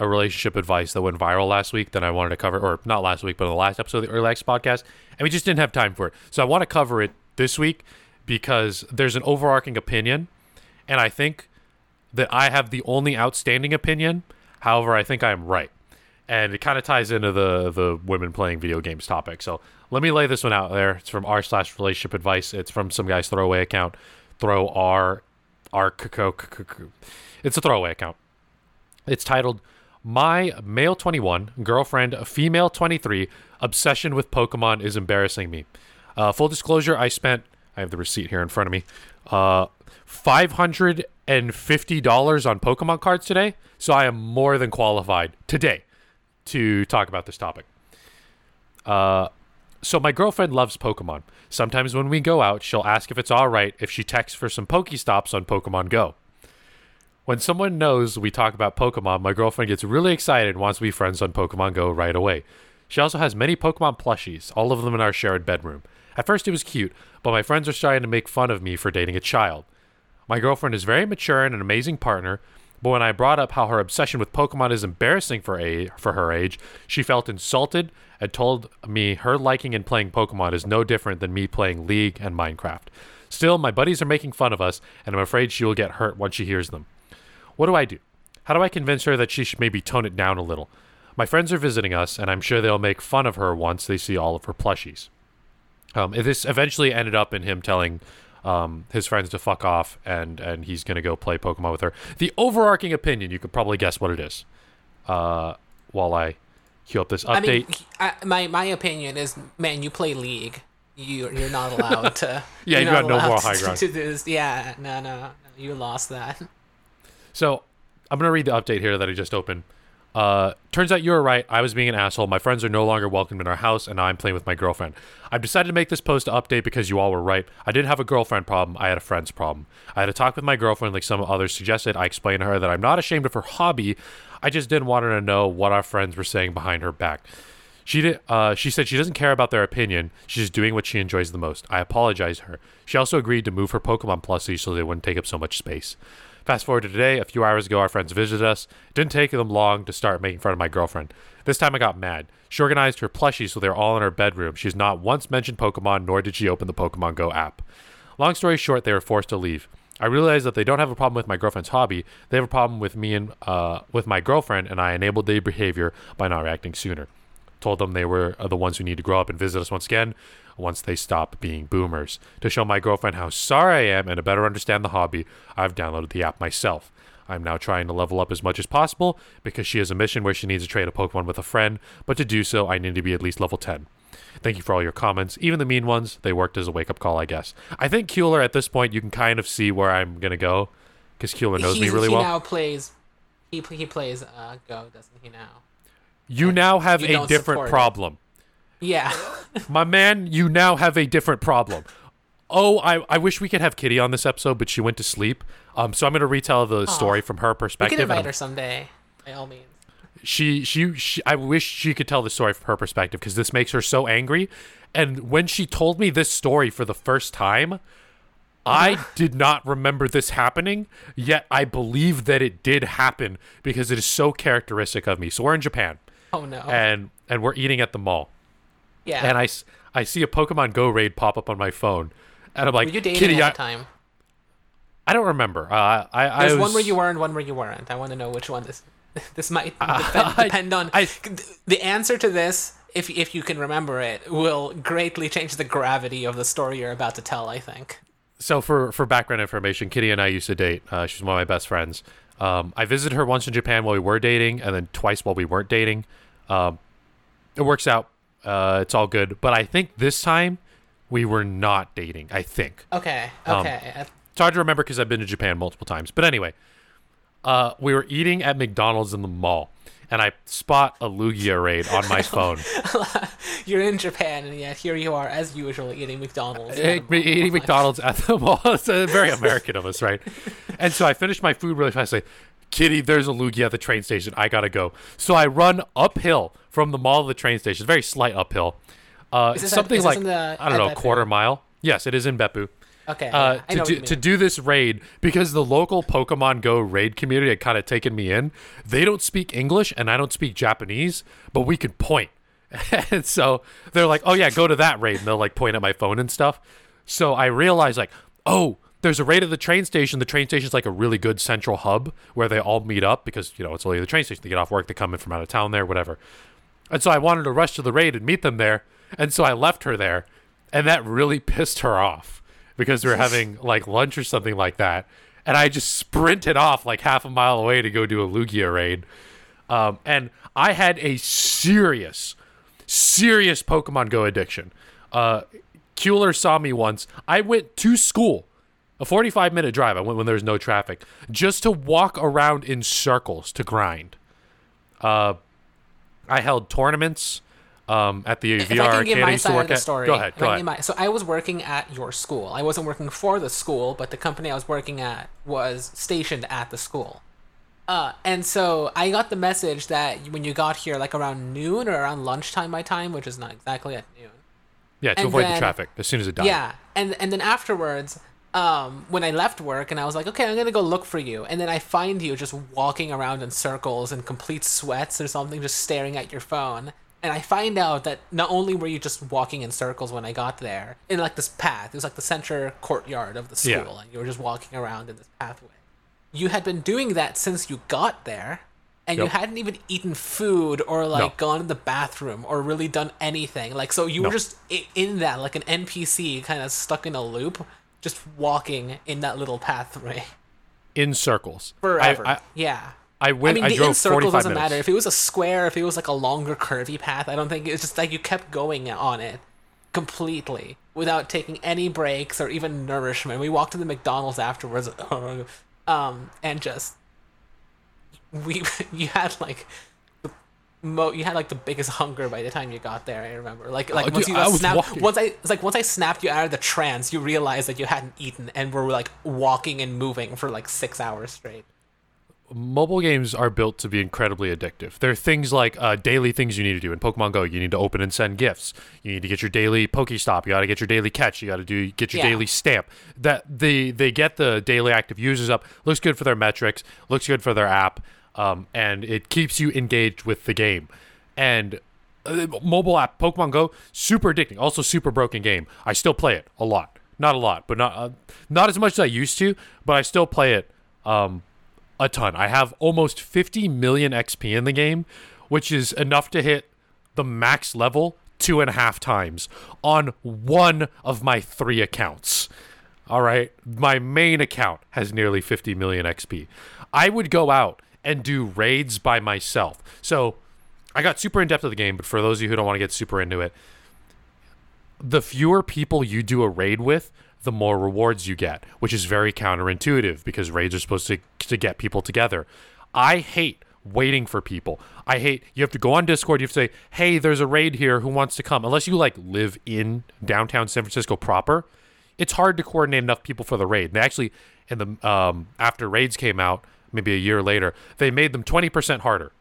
relationship advice that went viral last week that I wanted to cover, or not last week, but in the last episode of the Early Access Podcast, and we just didn't have time for it. So I want to cover it this week because there's an overarching opinion, and I think that I have the only outstanding opinion. However, I think I am right. And it kind of ties into the women playing video games topic. So let me lay this one out there. It's from r/relationship advice. It's from some guy's throwaway account. It's a throwaway account. It's titled, "My male 21, girlfriend female 23, obsession with Pokemon is embarrassing me. Full disclosure, I have the receipt here in front of me, $550 on Pokemon cards today. So I am more than qualified today to talk about this topic. So my girlfriend loves Pokemon. Sometimes when we go out, she'll ask if it's all right if she texts for some Pokestops on Pokemon Go. When someone knows we talk about Pokemon, my girlfriend gets really excited and wants to be friends on Pokemon Go right away. She also has many Pokemon plushies, all of them in our shared bedroom. At first it was cute, but my friends are starting to make fun of me for dating a child. My girlfriend is very mature and an amazing partner, but when I brought up how her obsession with Pokemon is embarrassing for her age, she felt insulted and told me her liking and playing Pokemon is no different than me playing League and Minecraft. Still, my buddies are making fun of us, and I'm afraid she will get hurt once she hears them. What do I do? How do I convince her that she should maybe tone it down a little? My friends are visiting us, and I'm sure they'll make fun of her once they see all of her plushies." This eventually ended up in him telling his friends to fuck off, and he's going to go play Pokemon with her. The overarching opinion, you could probably guess what it is. While I queue up this update. I mean, my opinion is, man, you play League. You're not allowed to. Yeah, you got no moral high ground. To this. Yeah, no. You lost that. So I'm going to read the update here that I just opened. Turns out you were right. I was being an asshole. My friends are no longer welcome in our house, and now I'm playing with my girlfriend. I've decided to make this post to update because you all were right. I didn't have a girlfriend problem. I had a friend's problem. I had a talk with my girlfriend like some others suggested. I explained to her that I'm not ashamed of her hobby. I just didn't want her to know what our friends were saying behind her back. She said she doesn't care about their opinion. She's just doing what she enjoys the most. I apologized to her. She also agreed to move her Pokemon plushies so they wouldn't take up so much space. Fast forward to today, a few hours ago, our friends visited us. It didn't take them long to start making fun of my girlfriend. This time I got mad. She organized her plushies so they're all in her bedroom. She's not once mentioned Pokemon, nor did she open the Pokemon Go app. Long story short, they were forced to leave. I realized that they don't have a problem with my girlfriend's hobby. They have a problem with me and with my girlfriend, and I enabled their behavior by not reacting sooner. told them they were the ones who need to grow up and visit us once again once they stop being boomers. To show my girlfriend how sorry I am and to better understand the hobby, I've downloaded the app myself. I'm now trying to level up as much as possible because she has a mission where she needs to trade a Pokemon with a friend, but to do so, I need to be at least level 10. Thank you for all your comments, even the mean ones. They worked as a wake-up call, I guess. I think Keeler, at this point, you can kind of see where I'm going to go because Keeler knows me really well. He now plays... He plays Go, doesn't he now? You and now have a different problem. It. Yeah. My man, you now have a different problem. Oh, I wish we could have Kitty on this episode, but she went to sleep. So I'm going to retell the story from her perspective. We can invite her someday, by all means. She I wish she could tell the story from her perspective because this makes her so angry. And when she told me this story for the first time, I did not remember this happening, yet I believe that it did happen because it is so characteristic of me. So we're in Japan. Oh, no. And we're eating at the mall. Yeah. And I see a Pokemon Go raid pop up on my phone. And I'm like, were you dating Kitty, at the time? I don't remember. There's one where you were and one where you weren't. I want to know which one this might depend on. The answer to this, if you can remember it, will greatly change the gravity of the story you're about to tell, I think. So for background information, Kitty and I used to date. She's one of my best friends. I visited her once in Japan while we were dating and then twice while we weren't dating. It works out. It's all good. But I think this time we were not dating, I think. Okay. It's hard to remember because I've been to Japan multiple times. But anyway, we were eating at McDonald's in the mall. And I spot a Lugia raid on my phone. You're in Japan, and yet here you are, as usual, eating McDonald's. Eating McDonald's at the mall. It's very American of us, right? And so I finish my food really fast. I say, Kitty, there's a Lugia at the train station. I got to go. So I run uphill from the mall to the train station. Very slight uphill. It's something like a quarter mile. Yes, it is in Beppu. Okay. To do this raid, because the local Pokemon Go raid community had kind of taken me in. They don't speak English and I don't speak Japanese, but we could point. And so they're like, oh yeah, go to that raid. And they'll like point at my phone and stuff. So I realized like, oh, there's a raid at the train station. The train station's like a really good central hub where they all meet up because, you know, it's only the train station. They get off work, they come in from out of town there, whatever. And so I wanted to rush to the raid and meet them there. And so I left her there. And that really pissed her off. Because we were having like lunch or something like that, and I just sprinted off like half a mile away to go do a Lugia raid, and I had a serious Pokemon Go addiction. Keeler saw me once. I went to school, a 45-minute drive. I went when there was no traffic, just to walk around in circles to grind. I held tournaments. At the VR arcade I used to work at. So I was working at your school. I wasn't working for the school, but the company I was working at was stationed at the school. And so I got the message that when you got here, like around noon or around lunchtime my time, which is not exactly at noon. Yeah, to avoid the traffic as soon as it died. Yeah, and then afterwards, when I left work and I was like, okay, I'm going to go look for you. And then I find you just walking around in circles in complete sweats or something, just staring at your phone. And I find out that not only were you just walking in circles when I got there, in like this path, it was like the center courtyard of the school, And you were just walking around in this pathway. You had been doing that since you got there, and You hadn't even eaten food or gone to the bathroom or really done anything. Like, so you were just in that, like an NPC kind of stuck in a loop, just walking in that little pathway. In circles. Forever. Yeah. I drove 45 minutes. I mean, the in circle doesn't matter. If it was a square, if it was like a longer curvy path, I don't think... It's just like you kept going on it completely without taking any breaks or even nourishment. We walked to the McDonald's afterwards and just... You had the biggest hunger by the time you got there, I remember. Once I snapped you out of the trance, you realized that you hadn't eaten and were like walking and moving for like 6 hours straight. Mobile games are built to be incredibly addictive. There are things like daily things you need to do. In Pokemon Go, you need to open and send gifts. You need to get your daily Pokestop. You got to get your daily catch. You got to get your daily stamp. That they get the daily active users up. Looks good for their metrics. Looks good for their app. And it keeps you engaged with the game. And mobile app, Pokemon Go, super addicting. Also super broken game. I still play it a lot. Not a lot, but not as much as I used to, but I still play it a ton. I have almost 50 million XP in the game, which is enough to hit the max level 2.5 times on one of my 3 accounts. All right, my main account has nearly 50 million XP. I would go out and do raids by myself. So I got super in depth of the game, but for those of you who don't want to get super into it, the fewer people you do a raid with, the more rewards you get, which is very counterintuitive because raids are supposed to get people together. I hate waiting for people. I hate, you have to go on Discord, you have to say, hey, there's a raid here, who wants to come? Unless you like live in downtown San Francisco proper, it's hard to coordinate enough people for the raid. And they actually, in the after raids came out, maybe a year later, they made them 20% harder.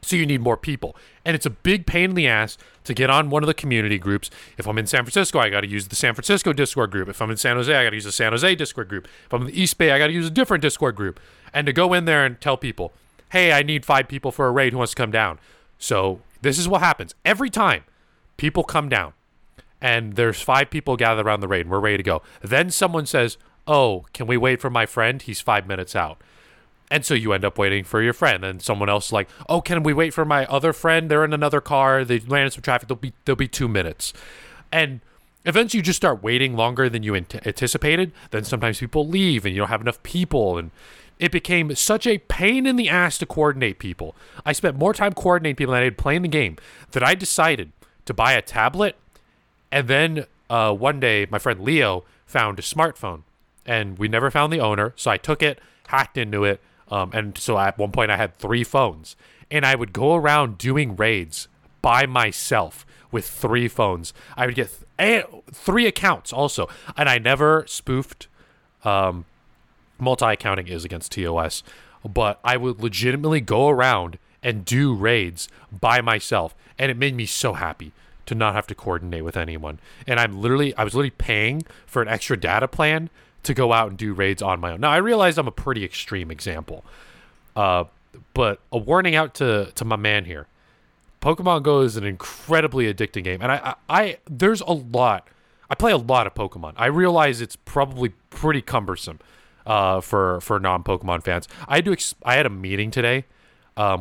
So you need more people. And it's a big pain in the ass to get on one of the community groups. If I'm in San Francisco, I got to use the San Francisco Discord group. If I'm in San Jose, I got to use the San Jose Discord group. If I'm in the East Bay, I got to use a different Discord group. And to go in there and tell people, hey, I need 5 people for a raid, who wants to come down? So this is what happens. Every time people come down and there's 5 people gathered around the raid and we're ready to go. Then someone says, oh, can we wait for my friend? He's 5 minutes out. And so you end up waiting for your friend, and someone else is like, oh, can we wait for my other friend? They're in another car. They ran into some traffic. They'll be 2 minutes. And eventually you just start waiting longer than you anticipated. Then sometimes people leave and you don't have enough people. And it became such a pain in the ass to coordinate people. I spent more time coordinating people than I did playing the game, that I decided to buy a tablet. And then one day my friend Leo found a smartphone, and we never found the owner. So I took it, hacked into it. And so at one point I had 3 phones, and I would go around doing raids by myself with 3 phones. I would get 3 accounts also. And I never spoofed, multi-accounting is against TOS, but I would legitimately go around and do raids by myself. And it made me so happy to not have to coordinate with anyone. And I was literally paying for an extra data plan to go out and do raids on my own. Now, I realize I'm a pretty extreme example, but a warning out to my man here. Pokemon Go is an incredibly addicting game, and there's a lot. I play a lot of Pokemon. I realize it's probably pretty cumbersome for non-Pokemon fans. I had a meeting today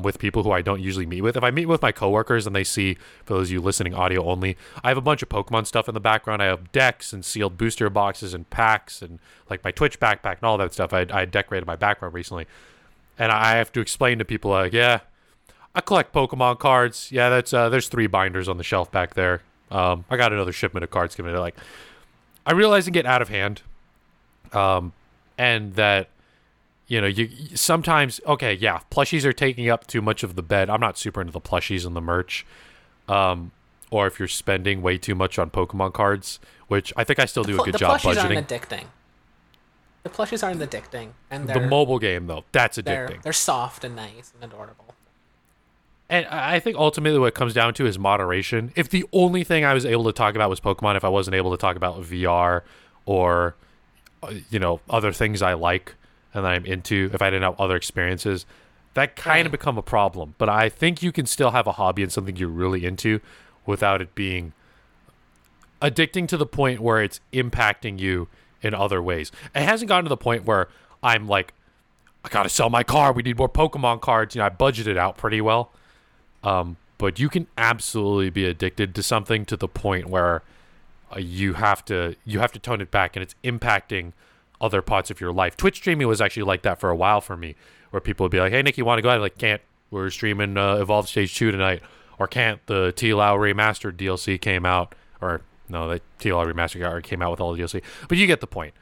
with people who I don't usually meet with. If I meet with my coworkers and they see, for those of you listening audio only, I have a bunch of Pokemon stuff in the background. I have decks and sealed booster boxes and packs and like my Twitch backpack and all that stuff. I decorated my background recently. And I have to explain to people, like, yeah, I collect Pokemon cards. Yeah, that's there's 3 binders on the shelf back there. I got another shipment of cards coming in. Like, I realize it get out of hand. And that, you know, you sometimes, okay, yeah, plushies are taking up too much of the bed. I'm not super into the plushies and the merch. Or if you're spending way too much on Pokemon cards, which I think I still do a good job budgeting. The plushies aren't addicting. And the mobile game, though, that's addicting. They're soft and nice and adorable. And I think ultimately what it comes down to is moderation. If the only thing I was able to talk about was Pokemon, if I wasn't able to talk about VR or, you know, other things I like, and that I'm into, if I didn't have other experiences, that kind of become a problem. But I think you can still have a hobby and something you're really into without it being addicting to the point where it's impacting you in other ways. It hasn't gotten to the point where I'm like, I gotta sell my car, we need more Pokemon cards. You know, I budgeted out pretty well. But you can absolutely be addicted to something to the point where you have to tone it back, and it's impacting other parts of your life. Twitch streaming was actually like that for a while for me, where people would be like, hey, Nick, you want to go out? I'm like, can't. We're streaming Evolve Stage 2 tonight. Or can't. The TLOW Remastered DLC came out. Or, no, the TLOW Remastered came out with all the DLC. But you get the point.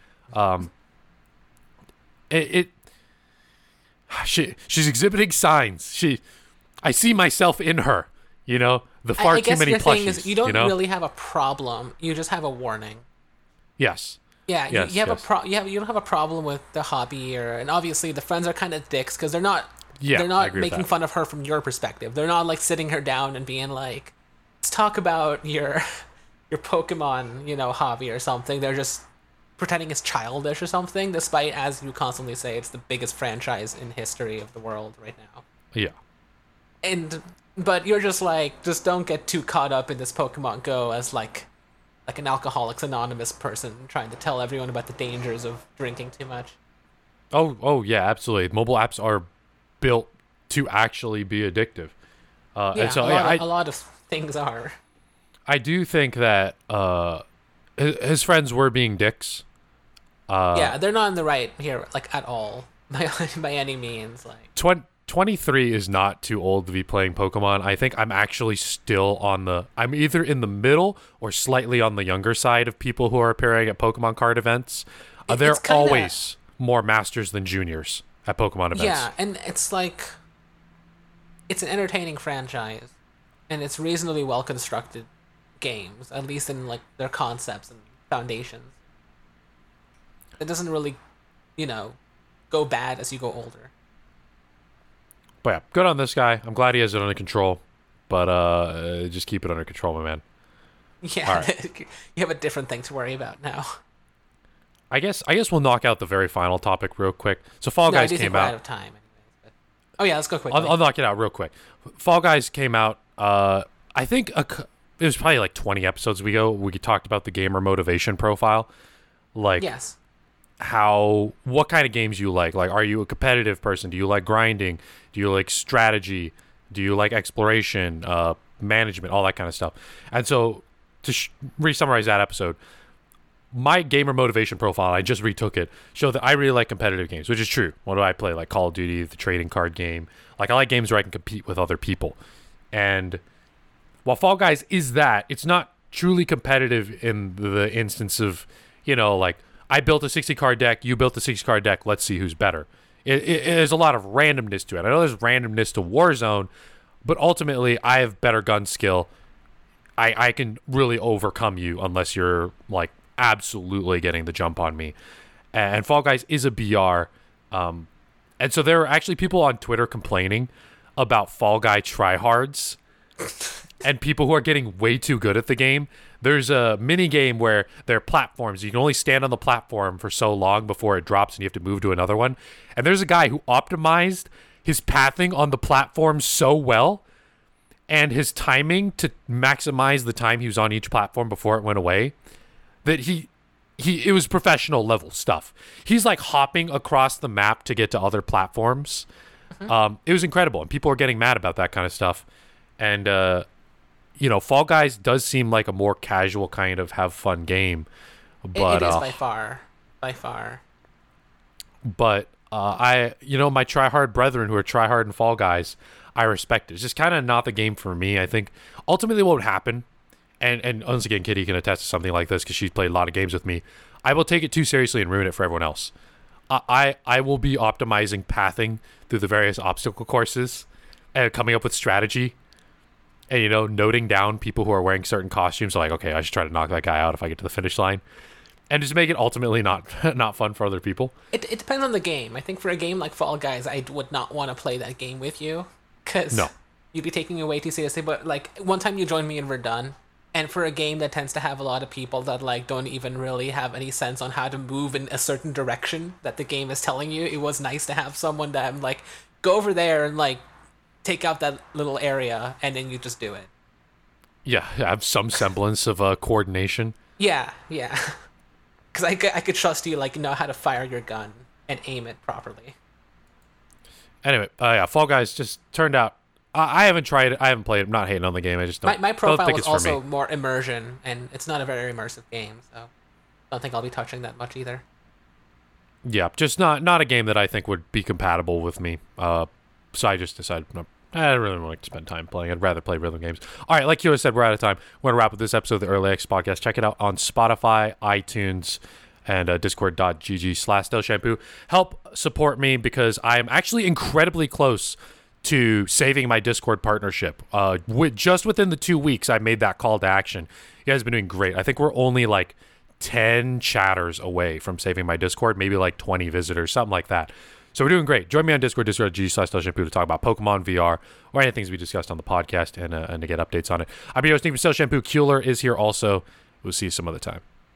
She's exhibiting signs. I see myself in her. You know? The far too many plushies. I guess the thing is, you don't really have a problem. You just have a warning. Yes. Yeah, yes, you have a problem. You don't have a problem with the hobby, and obviously the friends are kind of dicks because they're not making fun of her from your perspective. They're not like sitting her down and being like, "Let's talk about your Pokemon, you know, hobby or something." They're just pretending it's childish or something, despite, as you constantly say, it's the biggest franchise in history of the world right now. Yeah, but you're just like, just don't get too caught up in this Pokemon Go as like an Alcoholics Anonymous person trying to tell everyone about the dangers of drinking too much. Oh yeah, absolutely. Mobile apps are built to actually be addictive. Yeah, and so, a lot of things are. I do think that his friends were being dicks. Yeah, they're not in the right here, like, at all. By any means. Like 23 is not too old to be playing Pokemon. I think I'm actually still on the... I'm either in the middle or slightly on the younger side of people who are appearing at Pokemon card events. They're kinda, always more masters than juniors at Pokemon events. Yeah, and it's like... It's an entertaining franchise. And it's reasonably well-constructed games, at least in like their concepts and foundations. It doesn't really, you know, go bad as you go older. But yeah, good on this guy. I'm glad he has it under control. But just keep it under control, my man. Yeah, all right. You have a different thing to worry about now. I guess we'll knock out the very final topic real quick. So Fall Guys came out. Out of time. Oh yeah, let's go quick. I'll knock it out real quick. Fall Guys came out. I think it was probably like 20 episodes ago. We talked about the gamer motivation profile, like yes, how what kind of games you like. Like, are you a competitive person? Do you like grinding? Do you like strategy? Do you like exploration, management, all that kind of stuff? And so to re-summarize that episode, my gamer motivation profile, I just retook it, showed that I really like competitive games, which is true. What do I play? Like Call of Duty, the trading card game. Like, I like games where I can compete with other people. And while Fall Guys is that, it's not truly competitive in the instance of, you know, like, I built a 60-card deck, you built a 60-card deck, let's see who's better. There's a lot of randomness to it. I know there's randomness to Warzone, but ultimately, I have better gun skill. I can really overcome you unless you're, like, absolutely getting the jump on me. And Fall Guys is a BR. And so there are actually people on Twitter complaining about Fall Guy tryhards and people who are getting way too good at the game. There's a mini game where there are platforms. You can only stand on the platform for so long before it drops and you have to move to another one. And there's a guy who optimized his pathing on the platform so well and his timing to maximize the time he was on each platform before it went away that it was professional level stuff. He's like hopping across the map to get to other platforms. It was incredible, and people are getting mad about that kind of stuff. And you know, Fall Guys does seem like a more casual kind of have fun game, but it is by far. But I, you know, my tryhard brethren who are tryhard in Fall Guys, I respect it. It's just kind of not the game for me. I think ultimately what would happen, and once again, Kitty can attest to something like this because she's played a lot of games with me. I will take it too seriously and ruin it for everyone else. I will be optimizing pathing through the various obstacle courses and coming up with strategy and, you know, noting down people who are wearing certain costumes. Like, okay, I should try to knock that guy out if I get to the finish line, and just make it ultimately not fun for other people. It depends on the game. I think for a game like Fall Guys, I would not want to play that game with you because you'd be taking it way too seriously. But like one time you joined me and we're done. And for a game that tends to have a lot of people that like don't even really have any sense on how to move in a certain direction that the game is telling you, it was nice to have someone that I'm like, go over there and like take out that little area, and then you just do it. Yeah, have some semblance of coordination. Yeah. Because I could trust you, like, know how to fire your gun and aim it properly. Anyway, yeah, Fall Guys just turned out. I haven't tried it. I haven't played it. I'm not hating on the game. I just don't. My profile is also more immersion, and it's not a very immersive game, so I don't think I'll be touching that much either. Yeah, just not a game that I think would be compatible with me. So I just decided I don't really want to spend time playing. I'd rather play rhythm games. All right, like Kyo said, we're out of time. We're going to wrap up this episode of the Early Access Podcast. Check it out on Spotify, iTunes, and discord.gg/DelShampoo. Help support me because I am actually incredibly close to saving my Discord partnership. Just within the 2 weeks, I made that call to action. You guys have been doing great. I think we're only like 10 chatters away from saving my Discord, maybe like 20 visitors, something like that. So we're doing great. Join me on Discord, discord.gg/DelShampoo to talk about Pokemon, VR, or any things we discussed on the podcast and to get updates on it. I'm your host, Nick from DelShampoo. Kuehler is here also. We'll see you some other time.